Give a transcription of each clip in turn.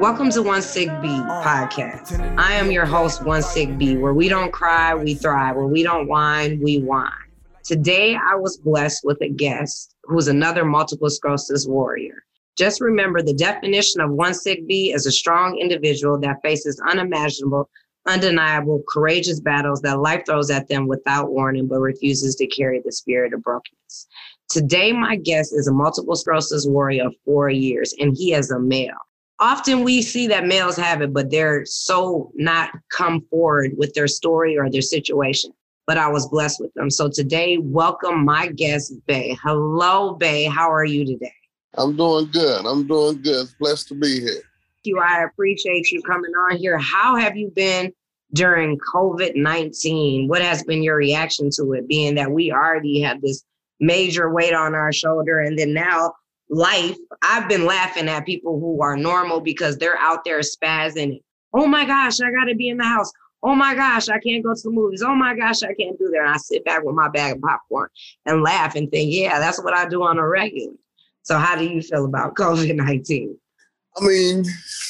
Welcome to One Sick B podcast. I am your host, One Sick B, where we don't cry, we thrive. Where we don't whine, we wine. Today, I was blessed with a guest who's another multiple sclerosis warrior. Just remember, the definition of One Sick B is a strong individual that faces unimaginable, undeniable, courageous battles that life throws at them without warning, but refuses to carry the spirit of brokenness. Today, my guest is a multiple sclerosis warrior of 4 years, and he is a male. Often we see that males have it, but they're so not come forward with their story or their situation. But I was blessed with them. So today, welcome my guest, Bay. Hello, Bay. How are you today? I'm doing good. It's blessed to be here. You. I appreciate you coming on here. How have you been during COVID-19? What has been your reaction to it, being that we already have this major weight on our shoulder? And then now life, I've been laughing at people who are normal because they're out there spazzing. Oh my gosh, I got to be in the house. Oh my gosh, I can't go to the movies. Oh my gosh, I can't do that. And I sit back with my bag of popcorn and laugh and think, yeah, that's what I do on a regular. So how do you feel about COVID-19? I mean,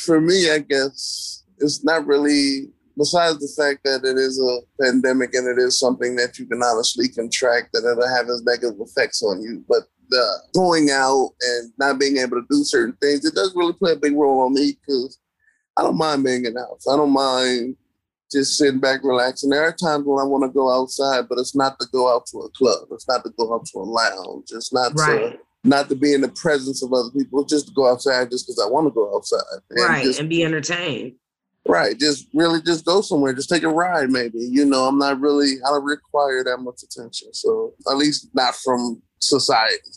for me, I guess it's not really, besides the fact that it is a pandemic and it is something that you can honestly contract and it'll have its negative effects on you. But the going out and not being able to do certain things, it does really play a big role on me because I don't mind being in the house. I don't mind just sitting back, relaxing. There are times when I want to go outside, but it's not to go out to a club. It's not to go out to a lounge. It's not to... Not to be in the presence of other people, just to go outside just because I want to go outside. And be entertained. Right. Just go somewhere. Just take a ride maybe. You know, I don't require that much attention. So at least not from society.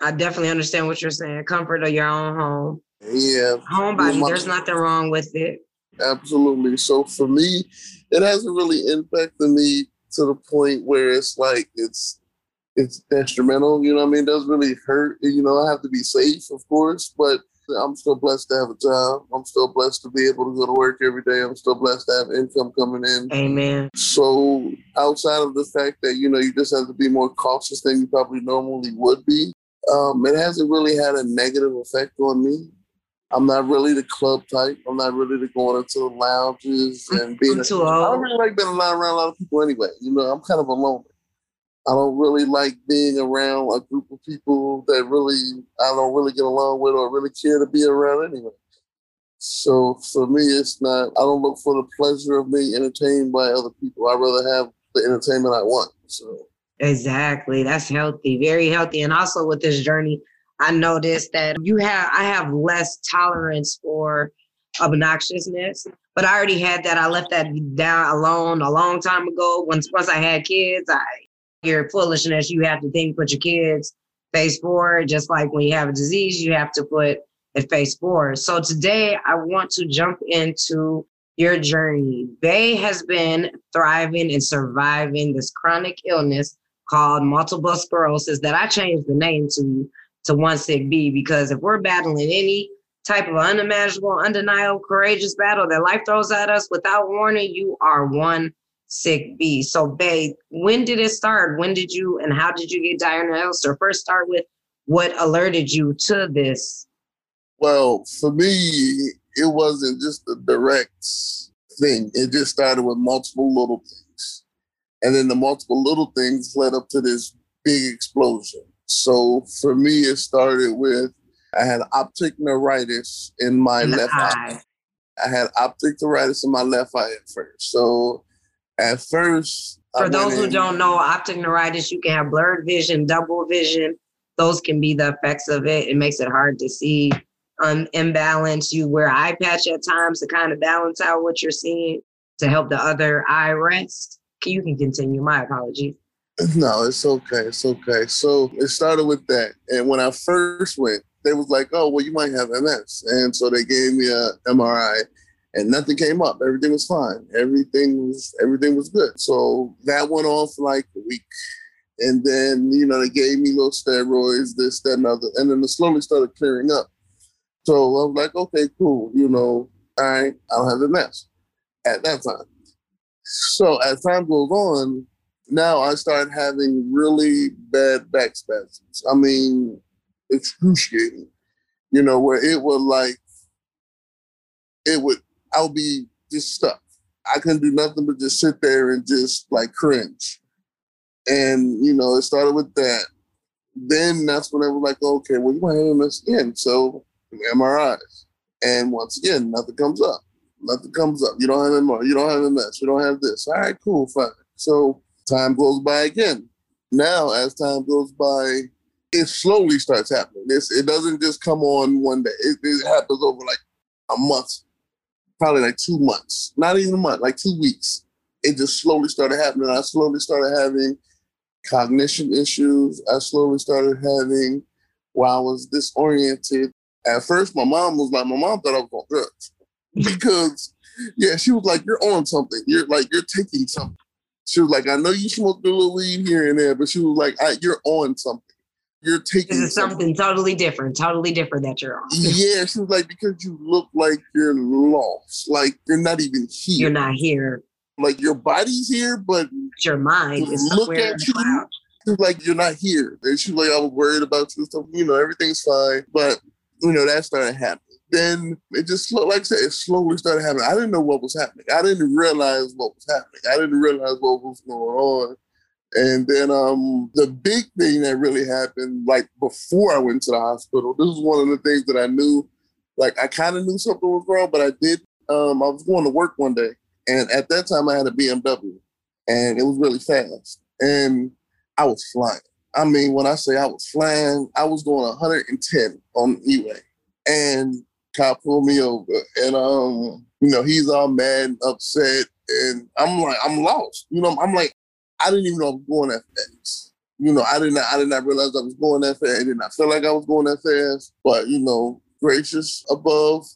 I definitely understand what you're saying. Comfort of your own home. Yeah. Homebody, there's nothing wrong with it. Absolutely. So for me, it hasn't really impacted me to the point where it's like it's detrimental, you know what I mean? It doesn't really hurt. You know, I have to be safe, of course, but I'm still blessed to have a job. I'm still blessed to be able to go to work every day. I'm still blessed to have income coming in. Amen. So outside of the fact that, you know, you just have to be more cautious than you probably normally would be, it hasn't really had a negative effect on me. I'm not really the club type. I'm not really the going into the lounges and being too old. I don't really like being around a lot of people anyway. You know, I'm kind of alone. I don't really like being around a group of people that really I don't really get along with or really care to be around anyway. So for me, I don't look for the pleasure of being entertained by other people. I rather have the entertainment I want. So exactly. That's healthy, very healthy. And also with this journey, I noticed that I have less tolerance for obnoxiousness. But I already had that. I left that down alone a long time ago. Once I had kids, your foolishness, you have to put your kids face forward. Just like when you have a disease, you have to put it face forward. So today I want to jump into your journey. Bay has been thriving and surviving this chronic illness called multiple sclerosis that I changed the name to One Sick B, because if we're battling any type of unimaginable, undeniable, courageous battle that life throws at us without warning, you are one Sick B. So, Bay, when did it start? When did you and how did you get diagnosed? Or first start with what alerted you to this? Well, for me, it wasn't just a direct thing. It just started with multiple little things. And then the multiple little things led up to this big explosion. So for me, it started with I had optic neuritis in my left eye. I had optic neuritis in my left eye at first. So at first, for those who don't know, optic neuritis, you can have blurred vision, double vision. Those can be the effects of it. It makes it hard to see. Imbalance. You wear eye patch at times to kind of balance out what you're seeing to help the other eye rest. You can continue. My apologies. No, it's okay. It's okay. So it started with that. And when I first went, they was like, oh, well, you might have MS. And so they gave me an MRI. And nothing came up. Everything was fine. Everything was good. So that went on for like a week. And then, you know, they gave me little steroids, this, that, and other. And then it slowly started clearing up. So I was like, okay, cool. You know, all right, I don't have a mess at that time. So as time goes on, now I started having really bad back spasms. I mean, excruciating, you know, where it would like, I would be just stuck. I couldn't do nothing but just sit there and just like cringe. And, you know, it started with that. Then that's when they were like, okay, well, you might have MS again. So MRIs. And once again, nothing comes up. Nothing comes up. You don't have MRI. You don't have MS. You don't have this. All right, cool, fine. So time goes by again. Now, as time goes by, it slowly starts happening. It doesn't just come on one day. It happens over like a month, probably like 2 months, not even a month, like 2 weeks. It just slowly started happening. I slowly started having cognition issues. I slowly started having, while I was disoriented. At first, my mom thought I was on drugs. Because, yeah, she was like, you're on something. You're taking something. She was like, I know you smoked a little weed here and there, but she was like, you're on something. You're taking something totally different that you're on. Yeah, she was like, because you look like you're lost. Like, you're not even here. You're not here. Like, your body's here, but your mind is look somewhere at you. She's like, you're not here. And she was like, I was worried about you and stuff. You know, everything's fine. But, you know, that started happening. Then it just, like I said, it slowly started happening. I didn't know what was happening. I didn't realize what was happening. I didn't realize what was going on. And then the big thing that really happened, like before I went to the hospital, this was one of the things that I knew, like I kind of knew something was wrong, but I did. I was going to work one day. And at that time I had a BMW and it was really fast. And I was flying. I mean, when I say I was flying, I was going 110 on the E-way. And cop pulled me over, and you know, he's all mad and upset, and I'm like, I'm lost. You know, I'm like, I didn't even know I was going that fast. You know, I did not realize I was going that fast. It did not feel like I was going that fast, but you know, gracious above,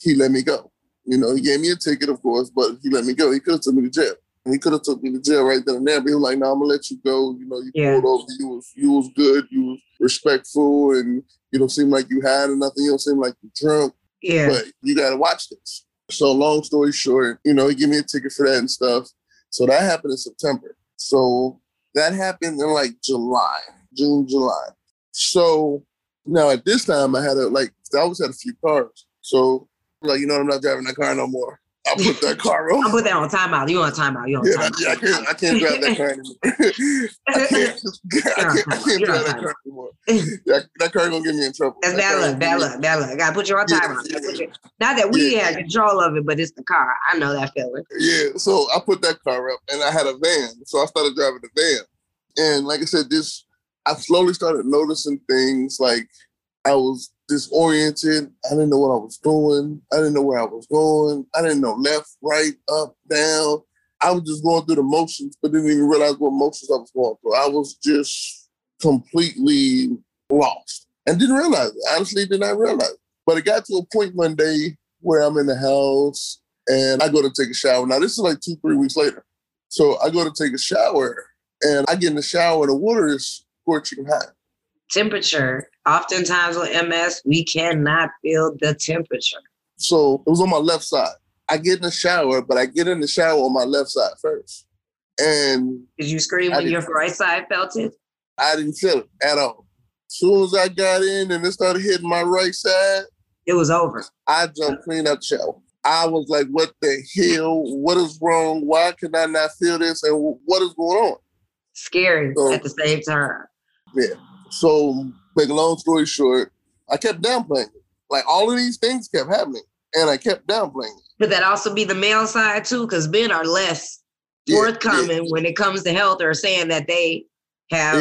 he let me go. You know, he gave me a ticket, of course, but he let me go. He could have took me to jail. He could have took me to jail right then and there, but he was like, no, I'm gonna let you go. You know, you pulled over, you was good, you was respectful, and you don't seem like you had or nothing, you don't seem like you're drunk. Yeah. But you got to watch this. So long story short, you know, he gave me a ticket for that and stuff. So that happened in September. So that happened in like July. So now at this time I had I always had a few cars. So like, you know what, I'm not driving that car no more. I'll put that car on. I'll put that on timeout. You on timeout. Yeah, I can't drive that car anymore. I can't drive that car anymore. Yeah, that car going to get me in trouble. That's bad luck. Got to put you on timeout. Yeah. Not that we had control of it, but it's the car. I know that feeling. Yeah, so I put that car up, and I had a van. So I started driving the van. And like I said, I slowly started noticing things. Like, I was disoriented. I didn't know what I was doing. I didn't know where I was going. I didn't know left, right, up, down. I was just going through the motions, but didn't even realize what motions I was going through. I was just completely lost and didn't realize it. Honestly, did not realize it. But it got to a point one day where I'm in the house and I go to take a shower. Now, this is like 2-3 weeks later. So I go to take a shower and I get in the shower and the water is scorching hot. Temperature. Oftentimes with MS, we cannot feel the temperature. So it was on my left side. I get in the shower, but I get in the shower on my left side first. And did you scream when your right side felt it? I didn't feel it at all. As soon as I got in and it started hitting my right side, it was over. I jumped clean up the shower. I was like, what the hell? What is wrong? Why can I not feel this? And what is going on? Scary at the same time. Yeah. So, make a long story short, I kept downplaying it. Like, all of these things kept happening, and I kept downplaying it. Could that also be the male side, too? Because men are less forthcoming when it comes to health or saying that they have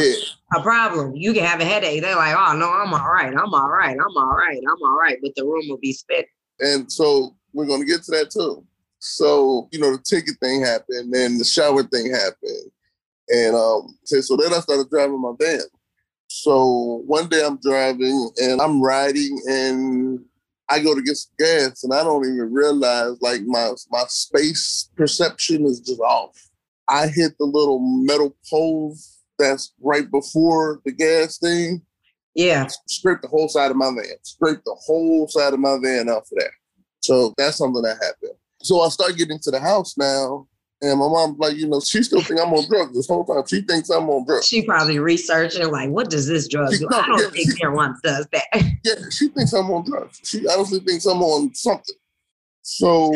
a problem. You can have a headache. They're like, oh, no, I'm all right. But the room will be spit. And so, we're going to get to that, too. So, you know, the ticket thing happened, and the shower thing happened. And so then I started driving my van. So one day I'm driving and I'm riding and I go to get some gas and I don't even realize like my space perception is just off. I hit the little metal pole that's right before the gas thing. Yeah. Scraped the whole side of my van out for that. So that's something that happened. So I start getting to the house now And my mom, like, you know, she still think I'm on drugs this whole time. She thinks I'm on drugs. She probably researched it, like, what does this drug do? I don't think everyone does that. Yeah, she thinks I'm on drugs. She honestly thinks I'm on something. So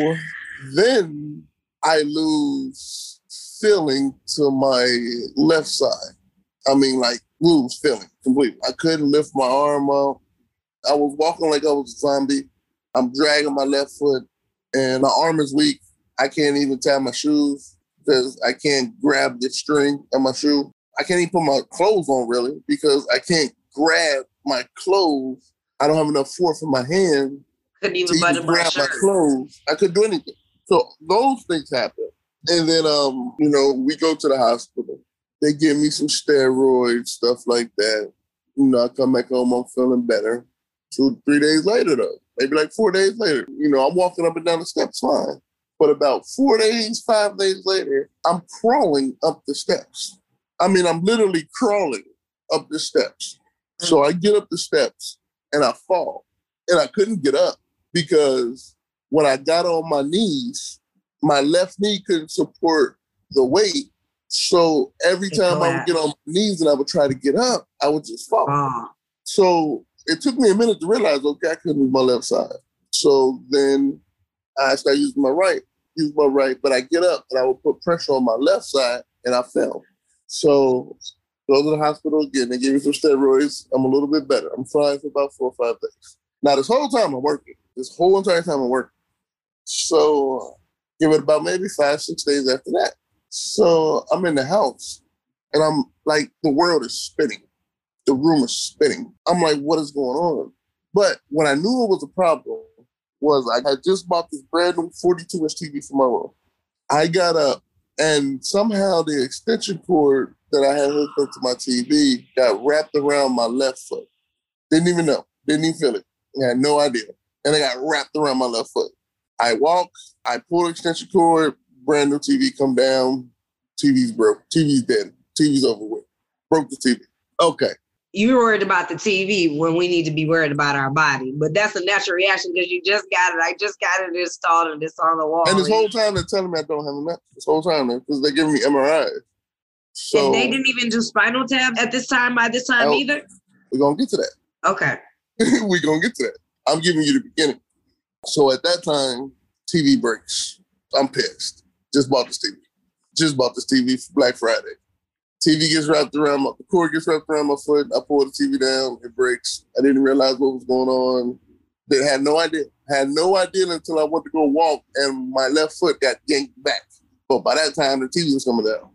then I lose feeling to my left side. I mean, like, lose feeling completely. I couldn't lift my arm up. I was walking like I was a zombie. I'm dragging my left foot, and my arm is weak. I can't even tie my shoes because I can't grab the string of my shoe. I can't even put my clothes on, really, because I can't grab my clothes. I don't have enough force in my hand. Couldn't even button my clothes. I couldn't do anything. So those things happen. And then, you know, we go to the hospital. They give me some steroids, stuff like that. You know, I come back home, I'm feeling better. 2-3 days later, though, maybe like 4 days later, you know, I'm walking up and down the steps fine. But about 4 days, 5 days later, I'm crawling up the steps. I mean, I'm literally crawling up the steps. So I get up the steps and I fall. And I couldn't get up because when I got on my knees, my left knee couldn't support the weight. So every time I would get on my knees and I would try to get up, I would just fall. So it took me a minute to realize, okay, I couldn't move my left side. So then I started using my right. But I get up and I would put pressure on my left side and I fell. So go to the hospital again. They give me some steroids. I'm a little bit better. I'm fine for about 4 or 5 days. Now, this whole time I'm working. This whole entire time I'm working. So give it about maybe 5-6 days after that. So I'm in the house and I'm like, the world is spinning. The room is spinning. I'm like, what is going on? But when I knew it was a problem, was I had just bought this brand new 42-inch TV for my room. I got up, and somehow the extension cord that I had hooked up to my TV got wrapped around my left foot. Didn't even know. Didn't even feel it. I had no idea. And it got wrapped around my left foot. I walk. I pull the extension cord. Brand new TV come down. TV's broke. TV's dead. TV's over with. Broke the TV. Okay. You're worried about the TV when we need to be worried about our body. But that's a natural reaction because you just got it. I just got it installed and it's on the wall. And this whole time they're telling me I don't have a mattress. This whole time, because they're giving me MRI. So, and they didn't even do spinal tap at this time, by this time either? We're going to get to that. Okay. We're going to get to that. I'm giving you the beginning. So at that time, TV breaks. I'm pissed. Just bought this TV. Just bought this TV for Black Friday. TV gets wrapped around my, the cord gets wrapped around my foot. I pull the TV down, it breaks. I didn't realize what was going on. They had no idea. Had no idea until I went to go walk and my left foot got yanked back. But by that time, the TV was coming down. All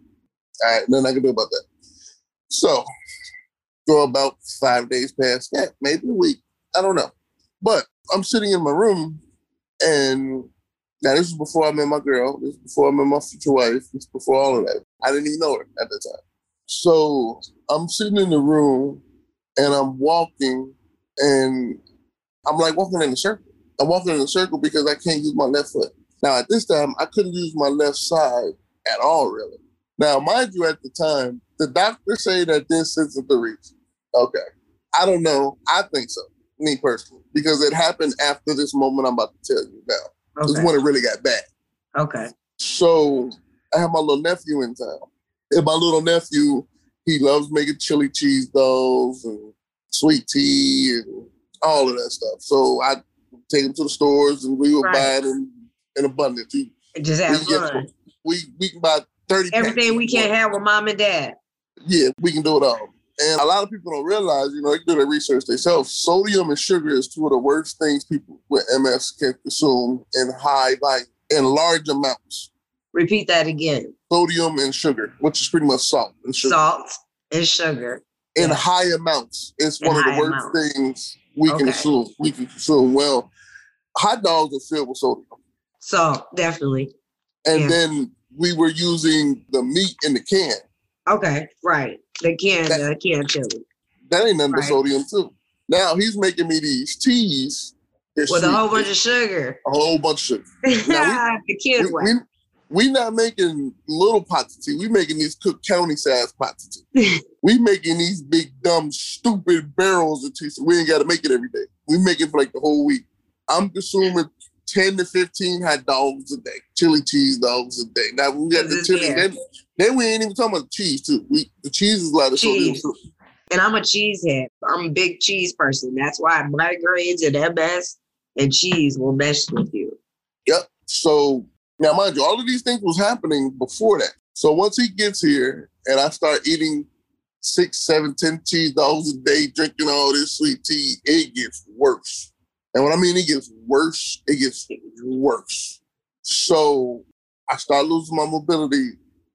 right, nothing I can do about that. So, go about 5 days past that, maybe a week. I don't know. But I'm sitting in my room and now this is before I met my girl. This is before I met my future wife. This is before all of that. I didn't even know her at that time. So I'm sitting in the room and I'm walking and I'm like walking in a circle. I'm walking in a circle because I can't use my left foot. Now at this time, I couldn't use my left side at all, really. Now, mind you, at the time, the doctor say that this isn't the reason. Okay. I don't know. I think so, me personally, because it happened after this moment I'm about to tell you now. Okay. This is when it really got bad. Okay. So I have my little nephew in town. And my little nephew, he loves making chili cheese dogs and sweet tea and all of that stuff. So I take him to the stores and we would buy it in abundance. We can buy 30 everything we can't have with mom and dad. Yeah, we can do it all. And a lot of people don't realize, you know, they do their research themselves. Sodium and sugar is two of the worst things people with MS can consume in high volume, in large amounts. Repeat that again. Sodium and sugar, which is pretty much salt and sugar. Salt and sugar. In high amounts. It's one of the worst things we can consume. We can consume. Well, hot dogs are filled with sodium. Salt, definitely. And then we were using the meat in the can. Okay, right. The can chili. That ain't nothing but sodium, too. Now he's making me these teas. With a whole bunch of sugar. A whole bunch of sugar. Now the kids we're not making little pots of tea. We're making these Cook County-sized pots of tea. We're making these big, dumb, stupid barrels of tea. So we ain't got to make it every day. We make it for like the whole week. I'm consuming 10 to 15 hot dogs a day, chili cheese dogs a day. Now we got the chili. Then we ain't even talking about cheese too. The cheese is a lot of sodium too. And I'm a cheesehead. I'm a big cheese person. That's why migraines and MS and cheese will mess with you. Yep. So now, mind you, all of these things was happening before that. So once he gets here and I start eating 6, 7, 10 cheese dogs a day, drinking all this sweet tea, it gets worse. And what I mean, it gets worse. So I start losing my mobility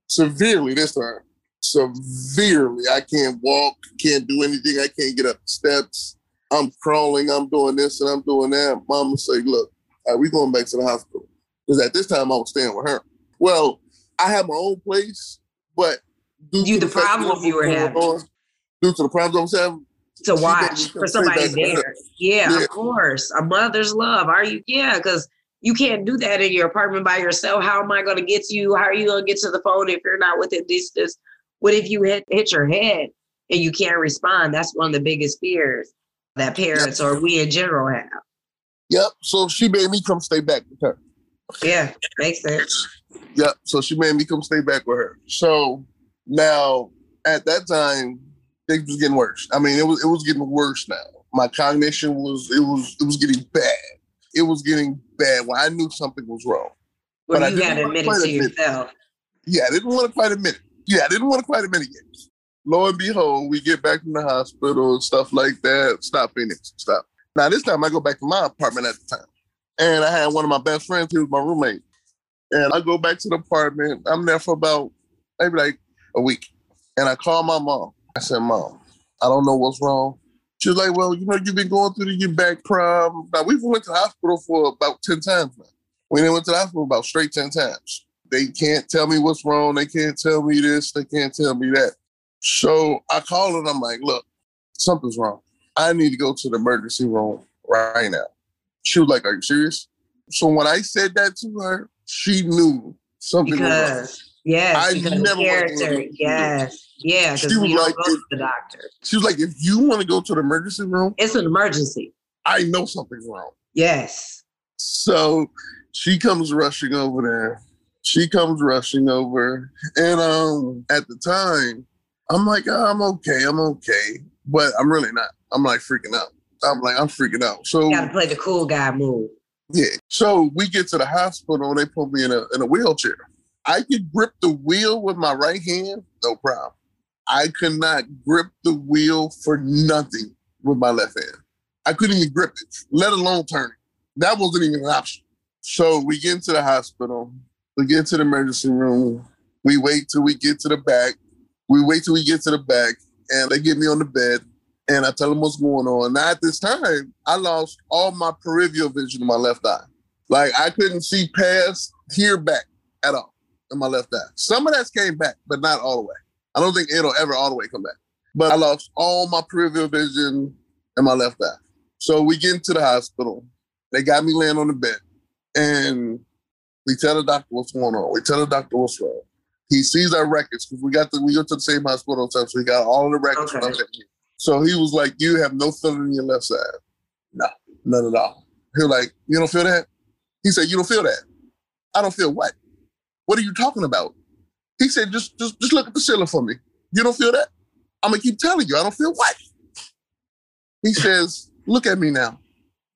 severely this time. Severely. I can't walk, can't do anything. I can't get up the steps. I'm crawling. I'm doing this and I'm doing that. Mama say, look, we going back to the hospital. Because at this time I was staying with her. Well, I had my own place, but due to the problems I was having, to watch for somebody there. Yeah, of course. A mother's love. Are you? Yeah, because you can't do that in your apartment by yourself. How am I going to get to you? How are you going to get to the phone if you're not within distance? What if you hit your head and you can't respond? That's one of the biggest fears that parents or we in general have. Yep. So she made me come stay back with her. Yeah, makes sense. Yep. So she made me come stay back with her. So now at that time, things was getting worse. I mean, it was getting worse now. My cognition was getting bad. It was getting bad when I knew something was wrong. Well, but you had to admit it to yourself. Yeah, I didn't want to quite admit it. Lo and behold, we get back from the hospital and stuff like that. Stop. Now, this time I go back to my apartment at the time. And I had one of my best friends who was my roommate. And I go back to the apartment. I'm there for about maybe like a week. And I call my mom. I said, Mom, I don't know what's wrong. She's like, well, you know, you've been going through your back problem. Now, we've went to the hospital for about 10 times now. We didn't went to the hospital about straight 10 times. They can't tell me what's wrong. They can't tell me this. They can't tell me that. So I call and I'm like, look, something's wrong. I need to go to the emergency room right now. She was like, are you serious? So when I said that to her, she knew something was wrong. Yes, she was like, go to the doctor. She was like, if you want to go to the emergency room, it's an emergency. I know something's wrong. Yes. So she comes rushing over there. And at the time, I'm like, oh, I'm okay. But I'm really not. I'm like freaking out. So you got to play the cool guy move. Yeah. So we get to the hospital and they put me in a wheelchair. I could grip the wheel with my right hand, no problem. I could not grip the wheel for nothing with my left hand. I couldn't even grip it, let alone turn it. That wasn't even an option. So we get into the hospital, we get to the emergency room, we wait till we get to the back, and they get me on the bed, and I tell them what's going on. Now at this time, I lost all my peripheral vision in my left eye. Like I couldn't see past here back at all. In my left eye. Some of that came back, but not all the way. I don't think it'll ever all the way come back. But I lost all my peripheral vision in my left eye. So we get into the hospital. They got me laying on the bed. And we tell the doctor what's going on. He sees our records because we go to the same hospital, so we got all the records. Okay. So he was like, you have no feeling in your left side. No, none at all. He was like, you don't feel that? He said, you don't feel that? I don't feel what? What are you talking about? He said, just look at the ceiling for me. You don't feel that? I'm going to keep telling you, I don't feel what? He says, look at me now.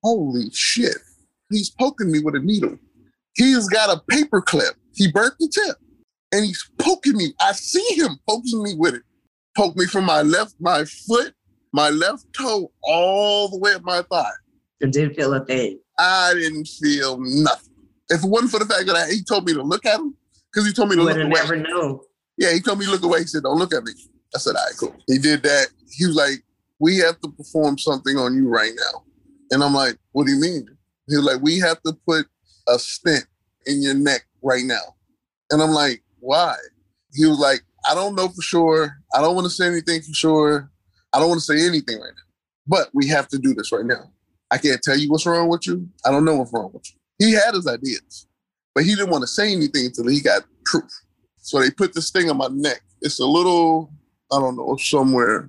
Holy shit. He's poking me with a needle. He's got a paper clip. He burnt the tip. And he's poking me. I see him poking me with it. Poked me from my foot, my left toe, all the way up my thigh. You didn't feel a thing. I didn't feel nothing. If it wasn't for the fact that he told me to look at him, because he told me to look away. Would have never known. Yeah, he told me to look away. He said, don't look at me. I said, all right, cool. He did that. He was like, we have to perform something on you right now. And I'm like, what do you mean? He was like, we have to put a stent in your neck right now. And I'm like, why? He was like, I don't know for sure. I don't want to say anything for sure. I don't want to say anything right now. But we have to do this right now. I can't tell you what's wrong with you. I don't know what's wrong with you. He had his ideas, but he didn't want to say anything until he got proof. So they put this thing on my neck. It's a little, I don't know, somewhere,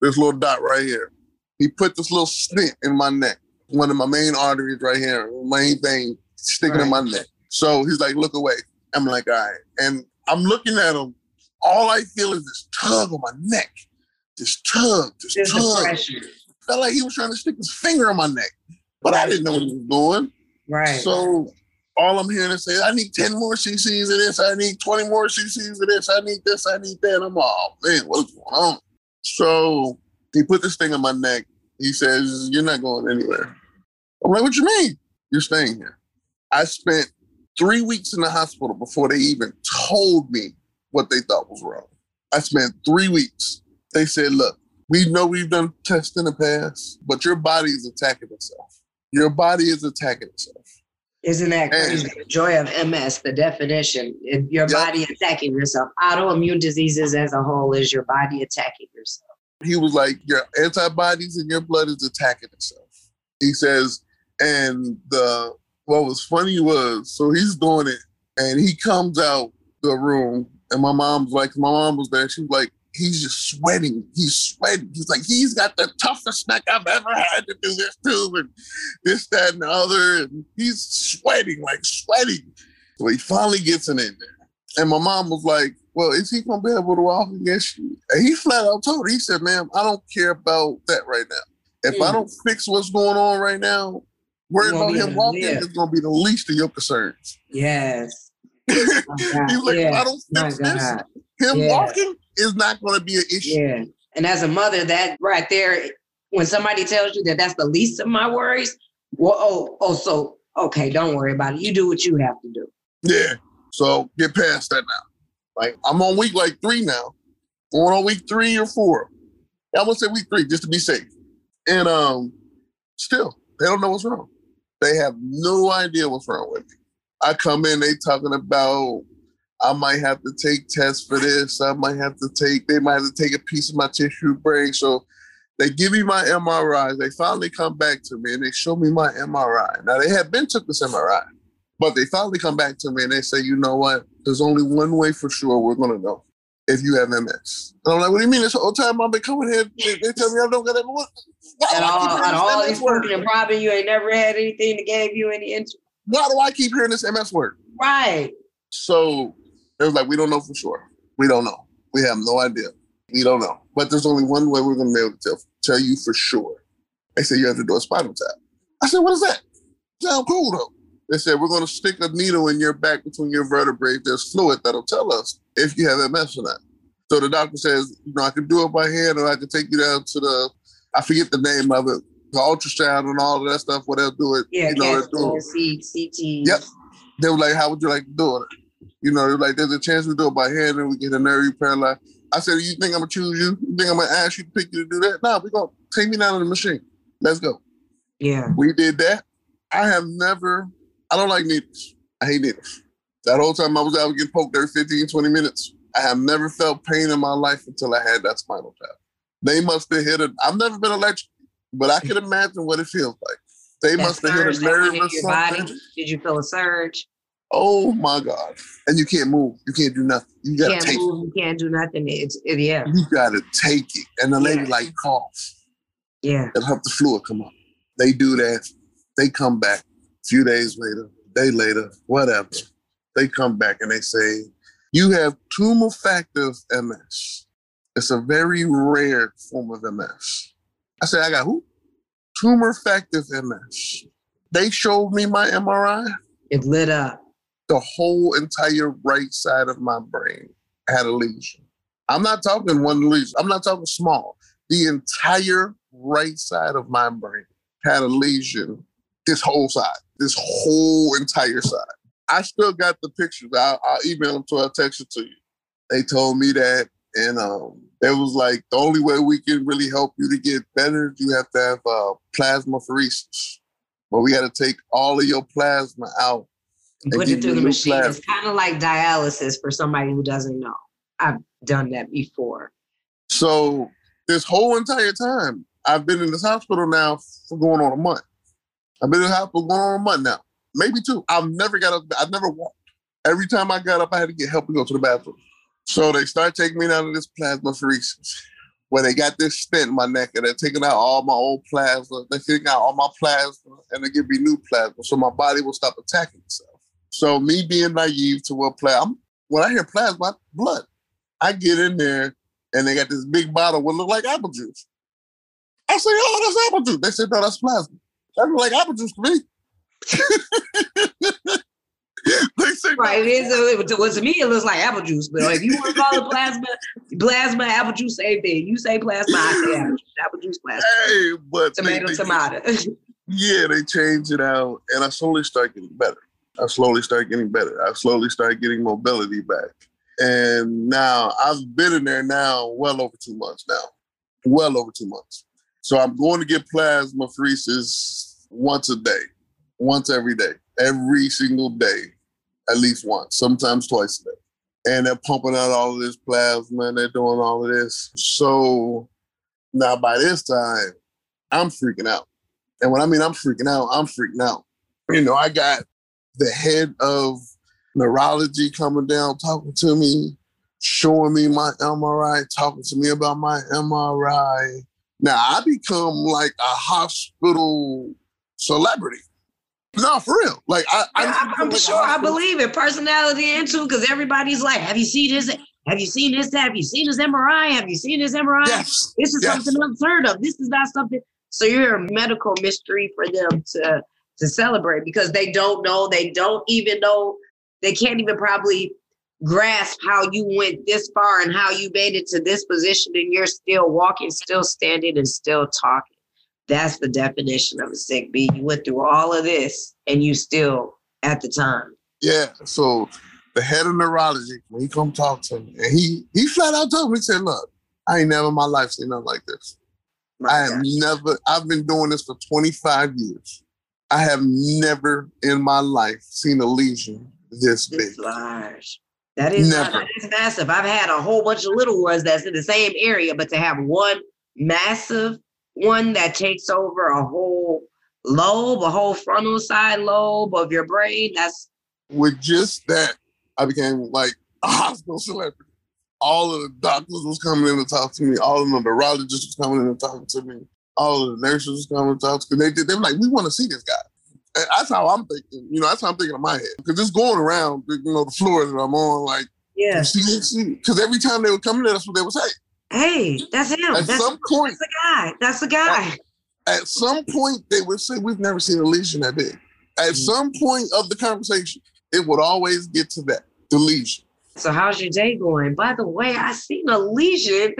this little dot right here. He put this little stent in my neck, one of my main arteries right here, main thing, sticking in my neck. So he's like, look away. I'm like, all right. And I'm looking at him. All I feel is this tug on my neck. This tug. Felt like he was trying to stick his finger in my neck. But I didn't know what he was doing. Right. So all I'm hearing is say, I need 10 more cc's of this. I need 20 more cc's of this. I need this. I need that. I'm all, man, what's going on? So he put this thing on my neck. He says, you're not going anywhere. I'm like, what you mean? You're staying here. I spent 3 weeks in the hospital before they even told me what they thought was wrong. I spent 3 weeks. They said, look, we know we've done tests in the past, but your body is attacking itself. Your body is attacking itself. Isn't that crazy? The joy of MS, the definition, your body attacking yourself. Autoimmune diseases as a whole is your body attacking yourself. He was like, your antibodies in your blood is attacking itself. He says, and what was funny was, so he's doing it, and he comes out the room, and my mom was there. She was like, he's just sweating. He's sweating. He's like, he's got the toughest neck I've ever had to do this to, and this, that, and the other. And he's sweating, So he finally gets it in there. And my mom was like, well, is he going to be able to walk against you? And he flat out told her, he said, ma'am, I don't care about that right now. If I don't fix what's going on right now, worrying about him walking is going to be the least of your concerns. Yes. He's like, if I don't fix this, him walking is not going to be an issue. Yeah. And as a mother, that right there, when somebody tells you that that's the least of my worries, well, so, okay, don't worry about it. You do what you have to do. Yeah. So get past that now. Like, I'm on week like 3 now. Going on week 3 or 4. I'm going to say week 3 just to be safe. And still, they don't know what's wrong. They have no idea what's wrong with me. I come in, they talking about, I might have to take tests for this. They might have to take a piece of my tissue brain. So they give me my MRIs. They finally come back to me and they show me my MRI. Now, they had been took this MRI, but they finally come back to me and they say, you know what? There's only one way for sure we're going to know if you have MS. And I'm like, what do you mean? This whole time I've been coming here, they tell me I don't got MS. At all, these working and robbing you ain't never had anything that gave you any injury. Why do I keep hearing this MS word? Right. So it was like, we don't know for sure. We don't know. We have no idea. We don't know. But there's only one way we're going to be able to tell you for sure. They said, you have to do a spinal tap. I said, what is that? Sound cool, though. They said, we're going to stick a needle in your back between your vertebrae. There's fluid that'll tell us if you have MS or not. So the doctor says, you know, I can do it by hand or I can take you down to the, I forget the name of it, the ultrasound and all of that stuff where they'll do it. Yeah, you know, CT. Yep. They were like, how would you like to do it? You know, they're like, there's a chance we do it by hand and we get a nerve paralyzed. I said, you think I'm going to choose you? You think I'm going to ask you to pick you to do that? No, we're going to take me down to the machine. Let's go. Yeah. We did that. I don't like needles. I hate needles. That whole time I was out getting poked every 15, 20 minutes. I have never felt pain in my life until I had that spinal tap. They must have hit it. I've never been electrocuted, but I can imagine what it feels like. They must have hit a nerve or something. Did you feel a surge? Oh my God. And you can't move. You can't do nothing. You got to take it. You can't do nothing. You got to take it. And the lady like coughs. Yeah. It'll help the fluid come up. They do that. They come back. Few days later, day later, whatever, they come back and they say, you have tumefactive MS. It's a very rare form of MS. I said, I got who? Tumefactive MS. They showed me my MRI. It lit up. The whole entire right side of my brain had a lesion. I'm not talking one lesion. I'm not talking small. The entire right side of my brain had a lesion. This whole entire side. I still got the pictures. I'll email them to her, text it to you. They told me that, and it was like, the only way we can really help you to get better, you have to have plasmapheresis. But we got to take all of your plasma out. Put it through the machine. Plasma. It's kind of like dialysis for somebody who doesn't know. I've done that before. So this whole entire time, I've been in this hospital now for going on a month. I've been in the hospital going on a month now, maybe 2. I've never walked. Every time I got up, I had to get help to go to the bathroom. So they start taking me out of this plasmapheresis. where they got this stent in my neck and they're taking out all my old plasma. They're taking out all my plasma and they give me new plasma. So my body will stop attacking itself. So me being naive to what plasma, when I hear plasma, blood, I get in there and they got this big bottle what look like apple juice. I say, oh, that's apple juice. They said, no, that's plasma. That look like apple juice to me. They say, right. No. To me, it looks like apple juice. But if you want to call it plasma, apple juice, same thing. You say plasma, I say apple juice, plasma. Hey, but tomato. Yeah, they change it out, and I slowly start getting better. I slowly start getting mobility back. And now I've been in there now well over 2 months. So I'm going to get plasmapheresis once every day, every single day, at least once, sometimes twice a day. And they're pumping out all of this plasma and they're doing all of this. So now by this time, I'm freaking out. And when I mean I'm freaking out, I'm freaking out. You know, I got the head of neurology coming down, talking to me, showing me my MRI, talking to me about my MRI. Now, I become like a hospital celebrity. No, for real. Like I'm sure I believe it. Personality and too, because everybody's like, have you seen this? Have you seen this? Have you seen this MRI? Have you seen this MRI? Yes. This is something unheard of. This is not something. So you're a medical mystery for them to celebrate because they don't know. They don't even know. They can't even probably grasp how you went this far and how you made it to this position and you're still walking, still standing, and still talking. That's the definition of a sick B. You went through all of this and you still at the time. Yeah. So the head of neurology, when he come talk to me, and he flat out told me, he said, look, I ain't never in my life seen nothing like this. I've been doing this for 25 years. I have never in my life seen a lesion this big. It's large. That is massive. I've had a whole bunch of little ones that's in the same area, but to have one massive one that takes over a whole lobe, a whole frontal side lobe of your brain, that's... With just that, I became like a hospital celebrity. All of the doctors was coming in to talk to me. All of the neurologists was coming in and talking to me. All of the nurses was coming to talk to me. They were like, we want to see this guy. And that's how I'm thinking. You know, that's how I'm thinking in my head. Because it's going around, you know, the floor that I'm on, like, yeah. Because every time they would come in, that's what they would say. Hey, that's him. That's the guy. At some point, they would say, we've never seen a lesion that big. At some point of the conversation, it would always get to that, the lesion. So how's your day going? By the way, I seen a lesion.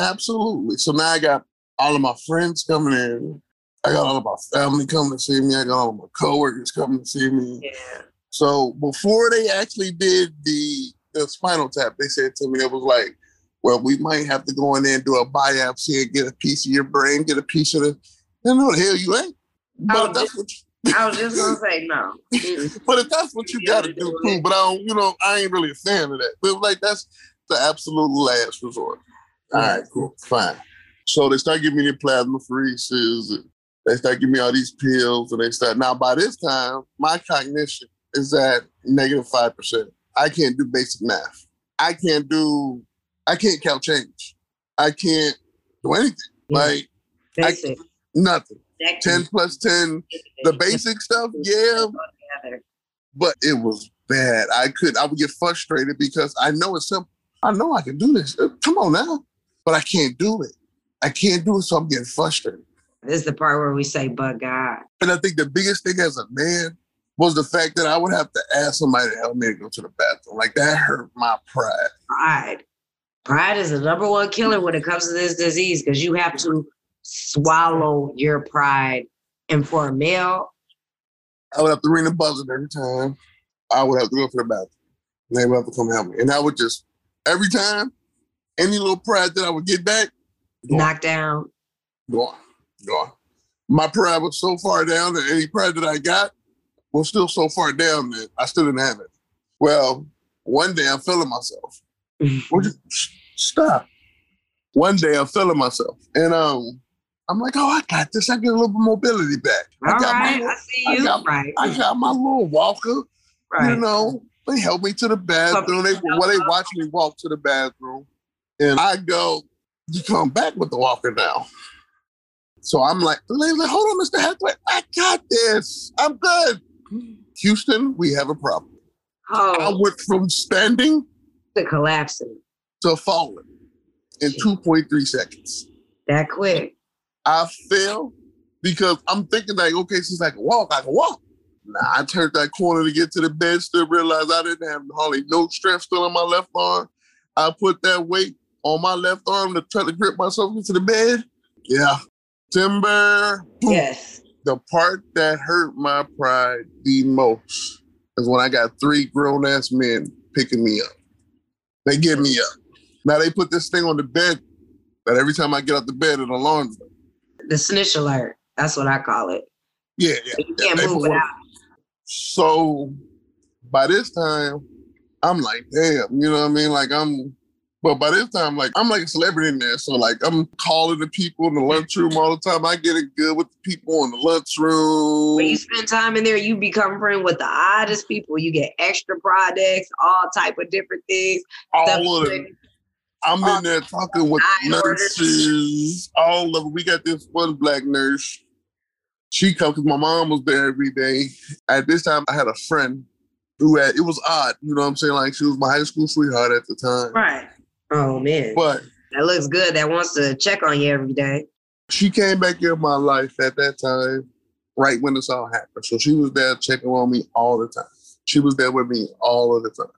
Absolutely. So now I got all of my friends coming in. I got all of my family coming to see me. I got all of my coworkers coming to see me. Yeah. So before they actually did the spinal tap, they said to me, it was like, well, we might have to go in there and do a biopsy and get a piece of your brain, get a piece of the... I don't know the hell you ain't. But I was just going to say no. But if that's what you got to do, cool. But I ain't really a fan of that. But like, that's the absolute last resort. All right, cool, fine. So they start giving me the plasmapheresis and they start giving me all these pills and they start... Now, by this time, my cognition is at -5%. I can't do basic math. I can't count change. I can't do anything. Like, nothing. Exactly. 10 plus 10, the basic stuff, yeah. But it was bad. I would get frustrated because I know it's simple. I know I can do this. Come on now. But I can't do it. So I'm getting frustrated. This is the part where we say, but God. And I think the biggest thing as a man was the fact that I would have to ask somebody to help me to go to the bathroom. Like, that hurt my pride. Pride is the number one killer when it comes to this disease because you have to swallow your pride. And for a male... I would have to ring the buzzer every time. I would have to go for the bathroom. They would have to come help me. And I would just, every time, any little pride that I would get back... Knocked down. Go on. My pride was so far down that any pride that I got was still so far down that I still didn't have it. Well, one day I'm feeling myself. Stop. One day I'm feeling myself. And I'm like, oh, I got this. I get a little bit of mobility back. I got my little walker. Right. You know, they help me to the bathroom. They watch me walk to the bathroom. And I go you come back with the walker now. So I'm like, hold on, Mr. Hathaway, I got this. I'm good. Houston, we have a problem. Oh. I went from standing to collapsing to falling in 2.3 seconds. That quick. I fell because I'm thinking like, okay, she's like, walk, I can walk. Nah, I turned that corner to get to the bench, still realized I didn't have hardly no strength still on my left arm. I put that weight on my left arm to try to grip myself into the bed. Yeah. Timber. Boom. Yes. The part that hurt my pride the most is when I got three grown-ass men picking me up. They get me up. Now they put this thing on the bed that every time I get out the bed, it alarms them. The snitch alert. That's what I call it. Yeah. You can't move without. So by this time, I'm like, damn, you know what I mean? But by this time, I'm like a celebrity in there. So, I'm calling the people in the lunchroom all the time. I get it good with the people in the lunchroom. When you spend time in there, you become friends with the oddest people. You get extra products, all type of different things. All of it. I'm in there talking with nurses. All of it. We got this one black nurse. She comes because my mom was there every day. At this time, I had a friend it was odd. You know what I'm saying? She was my high school sweetheart at the time. Right. Oh, man. But that looks good. That wants to check on you every day. She came back in my life at that time, right when this all happened. So she was there checking on me all the time. She was there with me all of the time.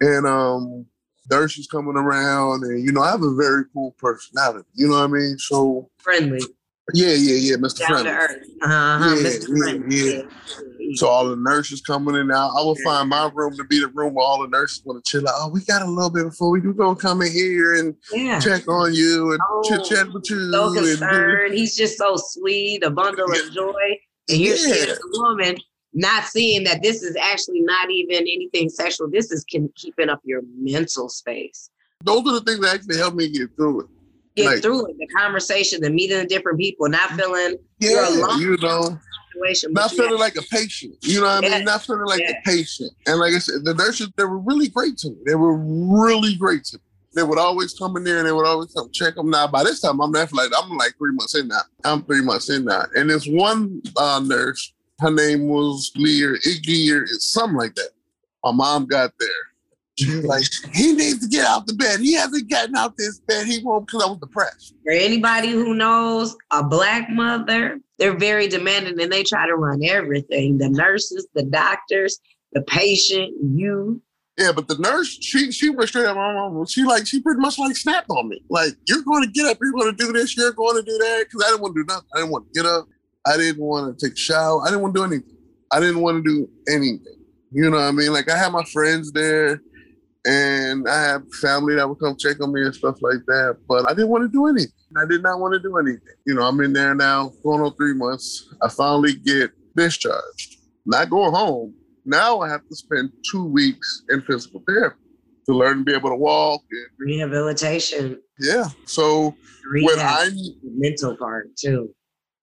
And nurses coming around. And, I have a very cool personality. You know what I mean? So friendly. Yeah. Mr. Down Friendly. To earth. Uh-huh, yeah, Mr. Friendly. Yeah. So all the nurses coming in now. I would find my room to be the room where all the nurses want to chill out. Oh, we got a little bit before we do. Going to come in here and check on you and chit-chat with you. So concerned. And he's just so sweet, a bundle of joy. And you're scared as a woman, not seeing that this is actually not even anything sexual. This is keeping up your mental space. Those are the things that actually helped me get through it. Get through it, the conversation, the meeting the different people, not feeling you're alone. You know, situation, not feeling like a patient. You know what I mean? Not feeling like a patient. And like I said, the nurses, they were really great to me. They would always come in there and they would always come check them. Now, by this time, I'm like 3 months in now. And this one nurse, her name was Lee or Iggy or something like that. My mom got there. She was like, he needs to get out the bed. He hasn't gotten out this bed. He won't, because I was depressed. For anybody who knows a black mother, they're very demanding and they try to run everything. The nurses, the doctors, the patient, you. Yeah, but the nurse, she went straight up my mom. She pretty much snapped on me. Like, you're going to get up. You're going to do this. You're going to do that. Because I didn't want to do nothing. I didn't want to get up. I didn't want to take a shower. I didn't want to do anything. You know what I mean? I had my friends there. And I have family that would come check on me and stuff like that. But I didn't want to do anything. I did not want to do anything. I'm in there now, going on 3 months. I finally get discharged. Not going home. Now I have to spend 2 weeks in physical therapy to learn to be able to walk. And rehabilitation. Yeah. So rehab, when mental part too.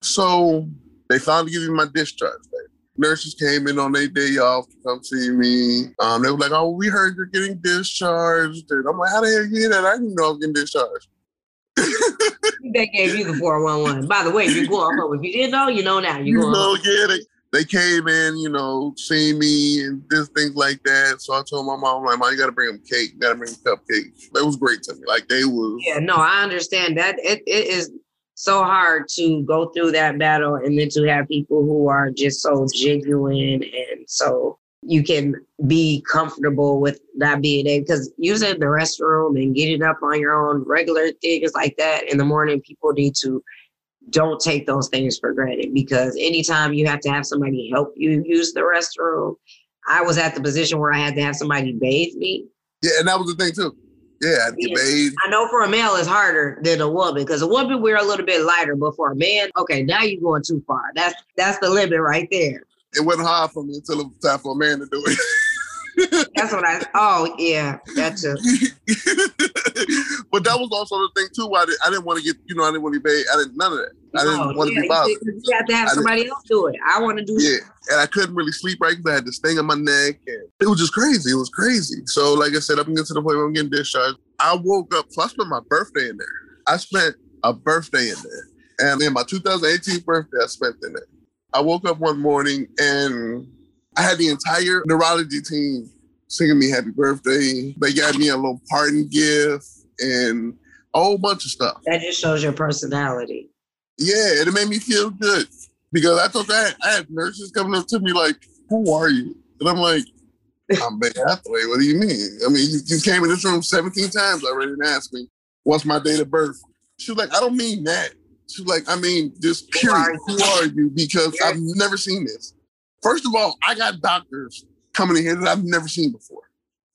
So they finally give me my discharge date. Nurses came in on their day off to come see me. They were like, oh, we heard you're getting discharged. And I'm like, how the hell you hear that? I didn't know I was getting discharged. They gave you the 411. By the way, you're going home. If you didn't know, you know now. They came in, see me and this, things like that. So I told my mom, Mom, you got to bring them cake. You got to bring them cupcakes. That was great to me. Yeah, no, I understand that. It is so hard to go through that battle and then to have people who are just so genuine and so you can be comfortable with not being there. Because using the restroom and getting up on your own, regular things like that in the morning, people need to don't take those things for granted, because anytime you have to have somebody help you use the restroom, I was at the position where I had to have somebody bathe me. Yeah, and that was the thing too. Yeah, I know for a male it's harder than a woman, because a woman we're a little bit lighter, but for a man, okay, now you're going too far. That's the limit right there. It wasn't hard for me until it was time for a man to do it. That's what that's it. But that was also the thing too. I didn't want to get, I didn't want to be paid. I didn't none of that. I didn't want to be bothered. You have to have somebody else do it. I want to do it. And I couldn't really sleep right because I had this thing on my neck, and it was just crazy. So like I said, I'm getting to the point where I'm getting discharged. I woke up plus with my birthday in there. I spent a birthday in there. And then my 2018 birthday, I spent in there. I woke up one morning and I had the entire neurology team singing me happy birthday. They got me a little parting gift and a whole bunch of stuff. That just shows your personality. Yeah, it made me feel good because I thought that I had nurses coming up to me like, who are you? And I'm like, I'm Bay Hathaway. What do you mean? I mean, you came in this room 17 times already and asked me, what's my date of birth? She was like, I don't mean that. She was like, I mean, just period. Who are you? Because I've never seen this. First of all, I got doctors coming in here that I've never seen before.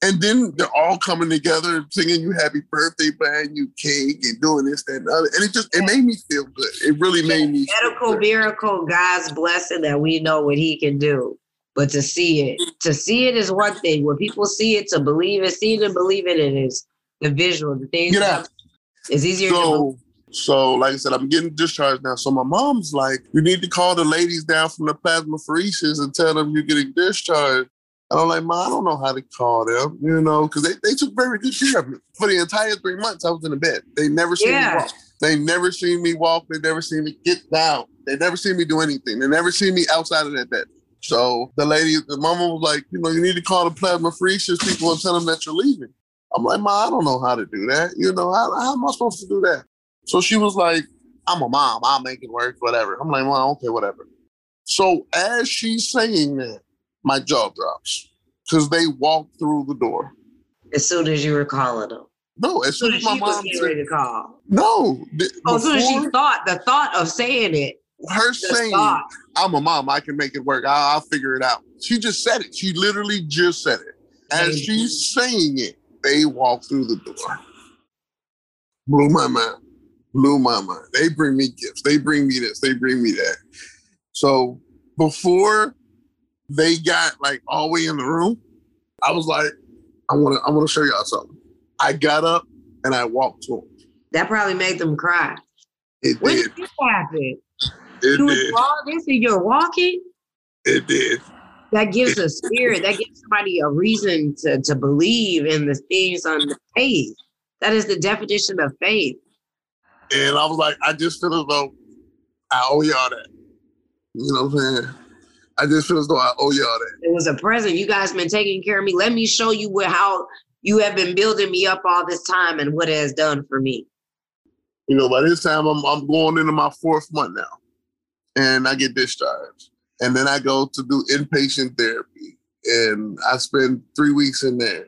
And then they're all coming together, singing you happy birthday, buying you cake and doing this, that, and the other. And it made me feel good. It really made me medical miracle, God's blessing that we know what he can do. But to see it is one thing. When people see it, to believe it, see it and believe it, it is the visual. The things is easier to believe. So, like I said, I'm getting discharged now. So my mom's like, you need to call the ladies down from the plasmapheresis and tell them you're getting discharged. And I'm like, Ma, I don't know how to call them, you know, because they took very good care of me. For the entire 3 months, I was in the bed. They never seen me walk. They never seen me walk. They never seen me get down. They never seen me do anything. They never seen me outside of that bed. So the mama was like, you know, you need to call the plasmapheresis people and tell them that you're leaving. I'm like, Ma, I don't know how to do that. You know, how am I supposed to do that? So she was like, I'm a mom. I'll make it work, whatever. I'm like, well, okay, whatever. So as she's saying that, my jaw drops because they walked through the door. As soon as you were calling them? No, as soon as my mom was ready to call. No. As soon as she thought, the thought of saying it. Her saying, I'm a mom, I can make it work. I'll figure it out. She just said it. She literally just said it. As she's saying it, they walk through the door. Blew my mind. Blew my mind. They bring me gifts. They bring me this. They bring me that. So before they got like all the way in the room, I was like, I want to show y'all something. I got up and I walked to them. That probably made them cry. It did. When did this happen? You was all this and you're walking? It did. That gives a spirit. That gives somebody a reason to believe in the things on the faith. That is the definition of faith. And I was like, I just feel as though I owe y'all that. You know what I'm saying? I just feel as though I owe y'all that. It was a present. You guys been taking care of me. Let me show you how you have been building me up all this time and what it has done for me. You know, by this time, I'm going into my fourth month now. And I get discharged. And then I go to do inpatient therapy. And I spend 3 weeks in there.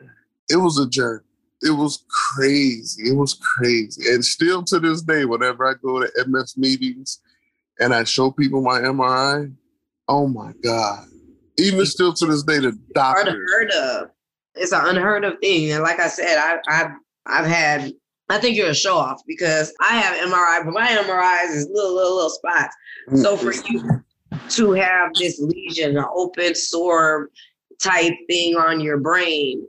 It was a journey. It was crazy. It was crazy. And still to this day, whenever I go to MS meetings and I show people my MRI, oh my God. Even still to this day, the doctor. Unheard of. It's an unheard of thing. And like I said, I think you're a show off because I have MRI, but my MRIs is little spots. So for you to have this lesion, an open sore type thing on your brain,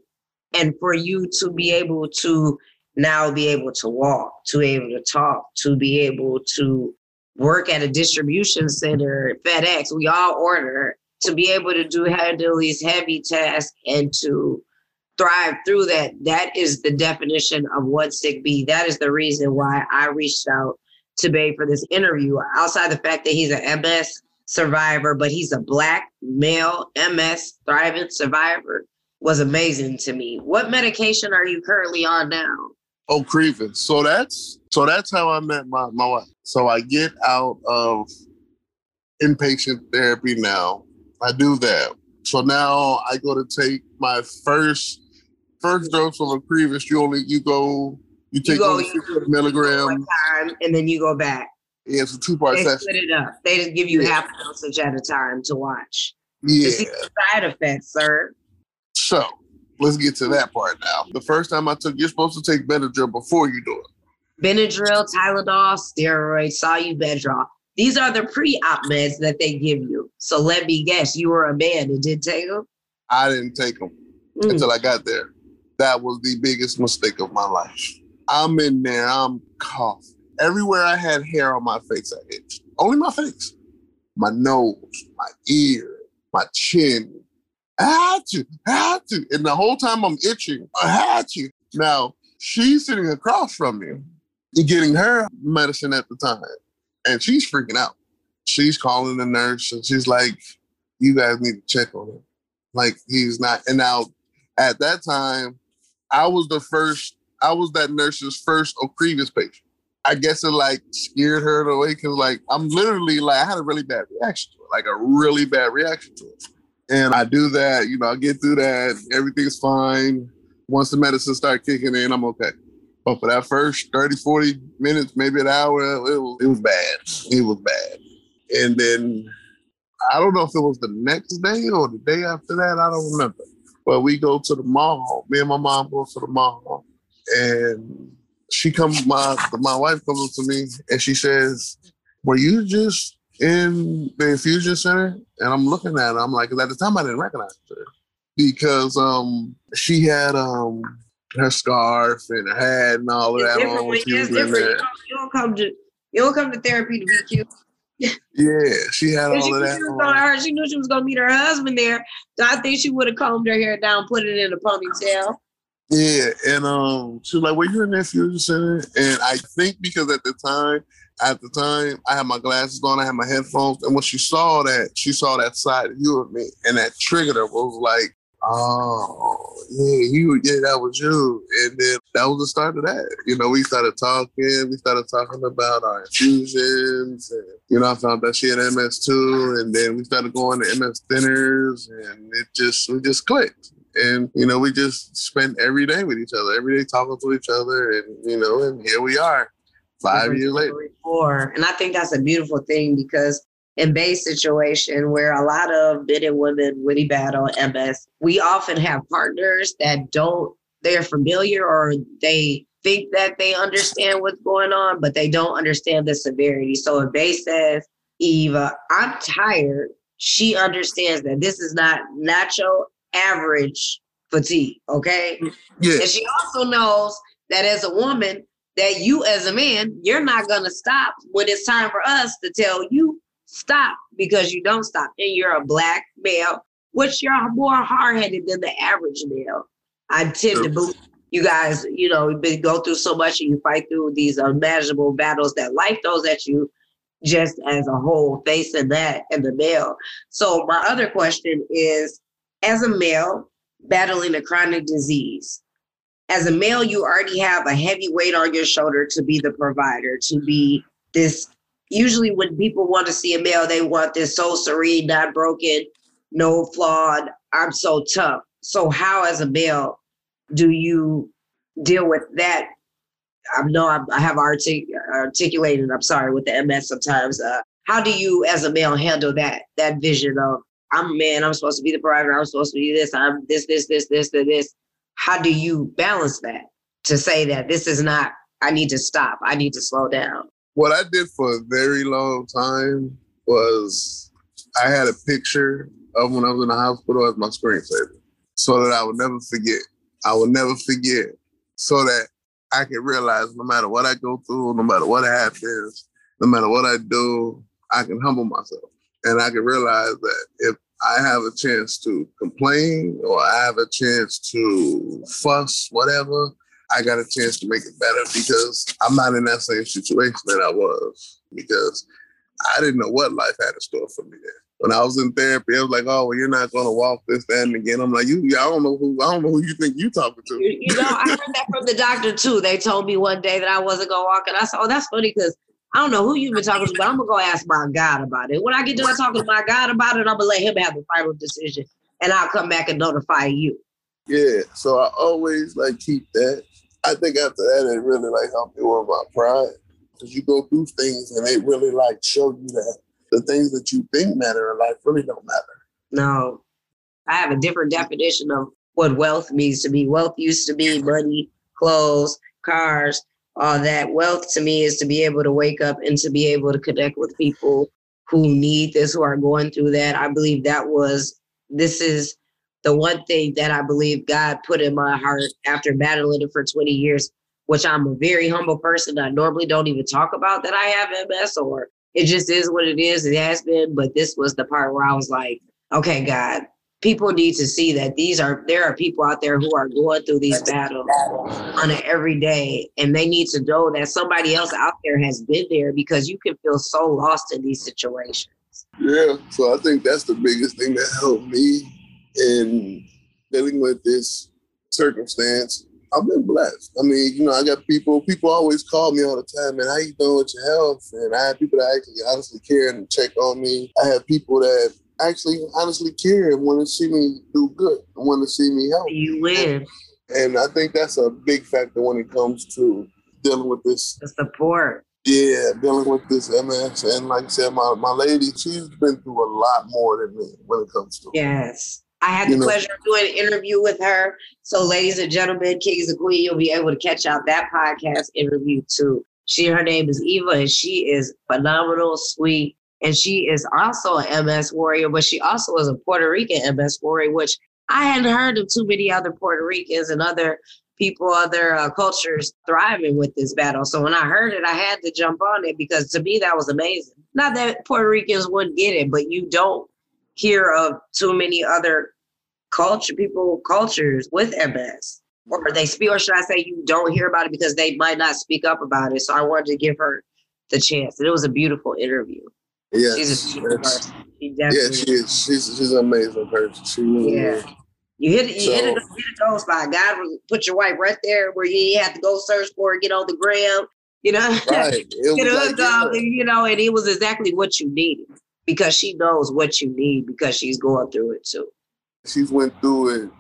and for you to be able to now be able to walk, to be able to talk, to be able to work at a distribution center, FedEx, we all order, to be able to handle these heavy tasks and to thrive through that. That is the definition of One Sick B. That is the reason why I reached out to Bay for this interview. Outside the fact that he's an MS survivor, but he's a Black male MS thriving survivor, was amazing to me. What medication are you currently on now? Ocrevus. So that's how I met my wife. So I get out of inpatient therapy now. I do that. So now I go to take my first dose of Ocrevus. You take 6 milligrams time, and then you go back. Yeah, it's a 2-part session. They split it up. They just give you half a dosage at a time to watch. Yeah. To see the side effects, sir. So let's get to that part now. The first time I took, you're supposed to take Benadryl before you do it. Benadryl, Tylenol, steroids, Solu-Medrol. These are the pre-op meds that they give you. So let me guess, you were a man that didn't take them? I didn't take them until I got there. That was the biggest mistake of my life. I'm in there, I'm coughing. Everywhere I had hair on my face, I itched. Only my face. My nose, my ear, my chin. I had to. And the whole time I'm itching, I had to. Now, she's sitting across from me. getting her medicine at the time. And she's freaking out. She's calling the nurse and she's like, you guys need to check on him. Like, he's not. And now at that time, I was that nurse's first Ocrevus patient. I guess it like scared her away because like I'm literally like I had a really bad reaction to it, like a really bad reaction to it. And I do that, you know, I get through that. Everything's fine. Once the medicine starts kicking in, I'm okay. But for that first 30, 40 minutes, maybe an hour, it was bad. It was bad. And then I don't know if it was the next day or the day after that. I don't remember. But we go to the mall. Me and my mom go to the mall. And she comes, my wife comes up to me and she says, were you just in the infusion center? And I'm looking at her. I'm like, 'cause at the time I didn't recognize her because she had her scarf and her hat and all of that. You don't come to therapy to be cute. Yeah, she had all of that. She knew she was going to meet her husband there. So I think she would have combed her hair down, put it in a ponytail. Yeah, and she was like, "Were you in the infusion center?" And I think because at the time, I had my glasses on, I had my headphones, and when she saw that side of you and me, and that triggered her. It was like, "Oh, yeah, that was you." And then that was the start of that. You know, we started talking about our infusions, and you know, I found that she had MS too, and then we started going to MS thinners, and we just clicked. And, you know, we just spent every day with each other, every day talking to each other. And, you know, and here we are 5 years later. And I think that's a beautiful thing because in Bay's situation where a lot of men and women really battle MS, we often have partners that they're familiar or they think that they understand what's going on, but they don't understand the severity. So if Bay says, Eva, I'm tired, she understands that this is not natural average fatigue, okay? Yeah. And she also knows that as a woman, that you as a man, you're not going to stop when it's time for us to tell you stop because you don't stop. And you're a black male, which you're more hard-headed than the average male. I tend to believe you guys, you know, you go through so much and you fight through these unimaginable battles that life throws at you just as a whole, facing that and the male. So my other question is, as a male battling a chronic disease, as a male, you already have a heavy weight on your shoulder to be the provider, to be this. Usually when people want to see a male, they want this so serene, not broken, no flawed, I'm so tough. So how as a male do you deal with that? I know I have articulated, I'm sorry, with the MS sometimes. How do you as a male handle that vision of, I'm a man, I'm supposed to be the provider, I'm supposed to be this, I'm this. How do you balance that to say that this is not, I need to stop, I need to slow down? What I did for a very long time was I had a picture of when I was in the hospital as my screensaver so that I would never forget. I would never forget so that I could realize no matter what I go through, no matter what happens, no matter what I do, I can humble myself. And I can realize that if I have a chance to complain or I have a chance to fuss, whatever, I got a chance to make it better because I'm not in that same situation that I was because I didn't know what life had in store for me there. When I was in therapy, I was like, oh, well, you're not going to walk this, that, and again. I'm like, I don't know who you think you're talking to. You know, I heard that from the doctor too. They told me one day that I wasn't going to walk. And I said, oh, that's funny because I don't know who you've been talking to, but I'm going to go ask my God about it. When I get done talking to my God about it, I'm going to let him have the final decision, and I'll come back and notify you. Yeah, so I always, like, keep that. I think after that, it really, like, helped me with my pride because you go through things, and they really, like, show you that the things that you think matter in life really don't matter. No, I have a different definition of what wealth means to me. Wealth used to be money, clothes, cars. All that wealth to me is to be able to wake up and to be able to connect with people who need this, who are going through that. I believe this is the one thing that I believe God put in my heart after battling it for 20 years, which I'm a very humble person. I normally don't even talk about that I have MS or it just is what it is. It has been. But this was the part where I was like, okay, God, people need to see that there are people out there who are going through these battles on an every day, and they need to know that somebody else out there has been there, because you can feel so lost in these situations. Yeah, so I think that's the biggest thing that helped me in dealing with this circumstance. I've been blessed. I mean, you know, I got people always call me all the time, man, how you doing with your health? And I have people that actually honestly care and check on me. I have people that actually honestly care and want to see me do good, and want to see me help. You live. And I think that's a big factor when it comes to dealing with this. The support. Yeah, dealing with this MS. And like I said, my lady, she's been through a lot more than me when it comes to it. Yes. I had the pleasure of doing an interview with her. So ladies and gentlemen, Kings and Queen, you'll be able to catch out that podcast interview too. Her name is Eva, and she is phenomenal, sweet. And she is also an MS warrior, but she also is a Puerto Rican MS warrior, which I hadn't heard of too many other Puerto Ricans and other people, other cultures thriving with this battle. So when I heard it, I had to jump on it, because to me, that was amazing. Not that Puerto Ricans wouldn't get it, but you don't hear of too many other cultures with MS, or they speak, or should I say you don't hear about it because they might not speak up about it. So I wanted to give her the chance. And it was a beautiful interview. Yes, she's a person. She's an amazing person. She really is. You hit a gold spot. God put your wife right there where you had to go search for it, get on the gram, you know. Right. And it was exactly what you needed, because she knows what you need, because she's going through it too. She's went through it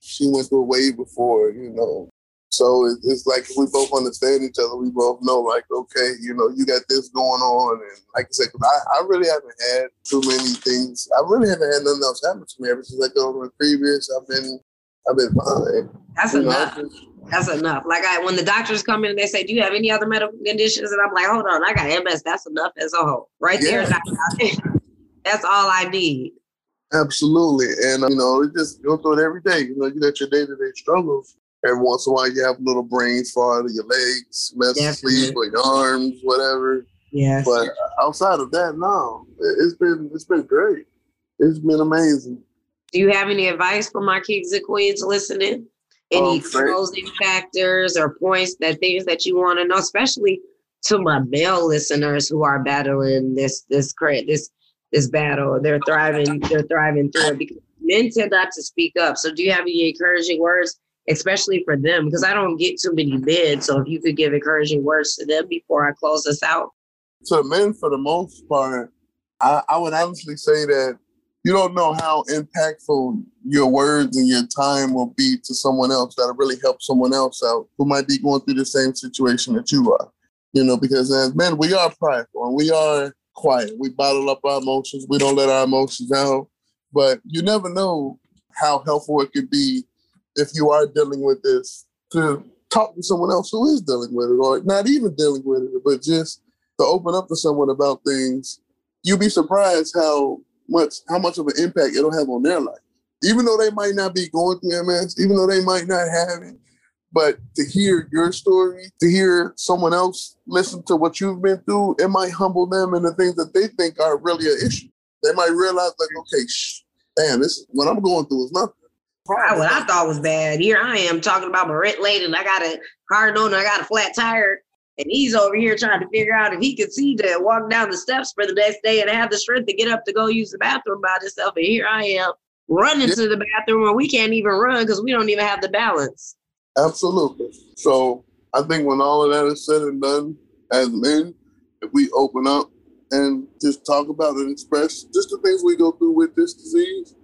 She went through it way before, you know. So it's like we both understand each other. We both know, like, okay, you know, you got this going on. And like I said, I really haven't had too many things. I really haven't had nothing else happen to me ever since I got over Ocrevus. I've been fine. That's enough. That's enough. Like when the doctors come in and they say, do you have any other medical conditions? And I'm like, hold on, I got MS. That's enough as a whole. Right there. That's all I need. Absolutely. And, you know, it just go through it every day. You know, you got your day-to-day struggles. Every once in a while, you have a little brain fart, your legs, mess sleep, or your arms, whatever. Yes. But outside of that, no, it's been great. It's been amazing. Do you have any advice for my kings and queens listening? Any closing factors or points, things that you want to know, especially to my male listeners who are battling this battle? They're thriving through it, because men tend not to speak up. So, do you have any encouraging words? Especially for them, because I don't get too many men. So if you could give encouraging words to them before I close this out. To men, for the most part, I would honestly say that you don't know how impactful your words and your time will be to someone else, that'll really help someone else out who might be going through the same situation that you are. You know, because as men, we are prideful and we are quiet. We bottle up our emotions. We don't let our emotions out. But you never know how helpful it could be, if you are dealing with this, to talk to someone else who is dealing with it, or not even dealing with it, but just to open up to someone about things. You'd be surprised how much of an impact it'll have on their life. Even though they might not be going through MS, even though they might not have it, but to hear your story, to hear someone else listen to what you've been through, it might humble them and the things that they think are really an issue. They might realize, like, okay, damn, this is what I'm going through is nothing. What I thought was bad. Here I am talking about my rent late, and I got a hard on, and I got a flat tire, and he's over here trying to figure out if he could see to walk down the steps for the next day and have the strength to get up to go use the bathroom by himself. And here I am running to the bathroom, and we can't even run because we don't even have the balance. Absolutely. So I think when all of that is said and done, as men, if we open up and just talk about and express just the things we go through with this disease,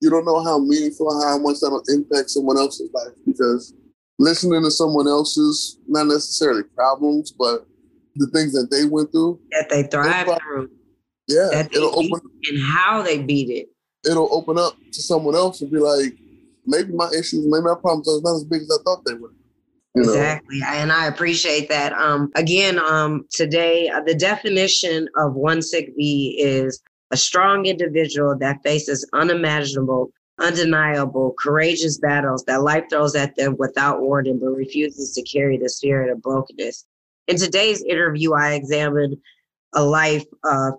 you don't know how meaningful, how much that'll impact someone else's life, because listening to someone else's, not necessarily problems, but the things that they went through. That they thrive through. Yeah. And how they beat it. It'll open up to someone else and be like, maybe my issues, maybe my problems are not as big as I thought they were. Exactly. And I appreciate that. Today, the definition of One Sick B is a strong individual that faces unimaginable, undeniable, courageous battles that life throws at them without warning, but refuses to carry the spirit of brokenness. In today's interview, I examined a life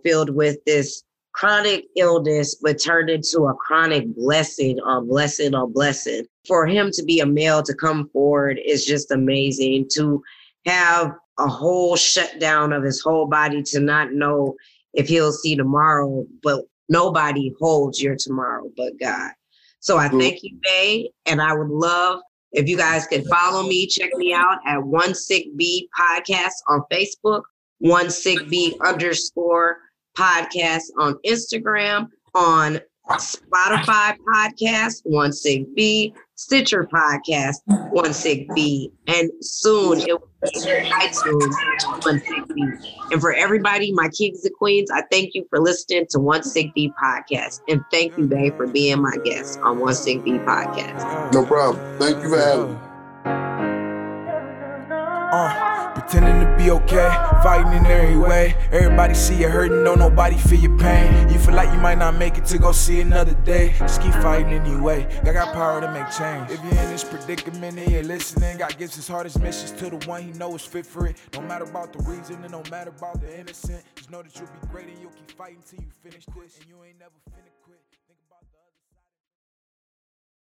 filled with this chronic illness, but turned into a chronic blessing on blessing on blessing. For him to be a male to come forward is just amazing. To have a whole shutdown of his whole body, to not know if he'll see tomorrow, but nobody holds your tomorrow but God. So I thank you, Bay, and I would love if you guys could follow me, check me out at One Sick B Podcast on Facebook, One Sick B _podcast on Instagram, on Spotify Podcast, One Sick B, Stitcher Podcast, One Sick B, and soon it will be iTunes, One Sick B. And for everybody, my kings and queens, I thank you for listening to One Sick B Podcast. And thank you, Bay, for being my guest on One Sick B Podcast. No problem. Thank you for having me. Pretending to be okay, fighting in every way. Everybody see you hurting, don't nobody feel your pain. You feel like you might not make it to go see another day. Just keep fighting anyway, I got power to make change. If you're in this predicament and you're listening, God gives his hardest missions to the one he knows fit for it. No matter about the reason and no matter about the innocent, just know that you'll be great and you'll keep fighting till you finish this. And you ain't never finished.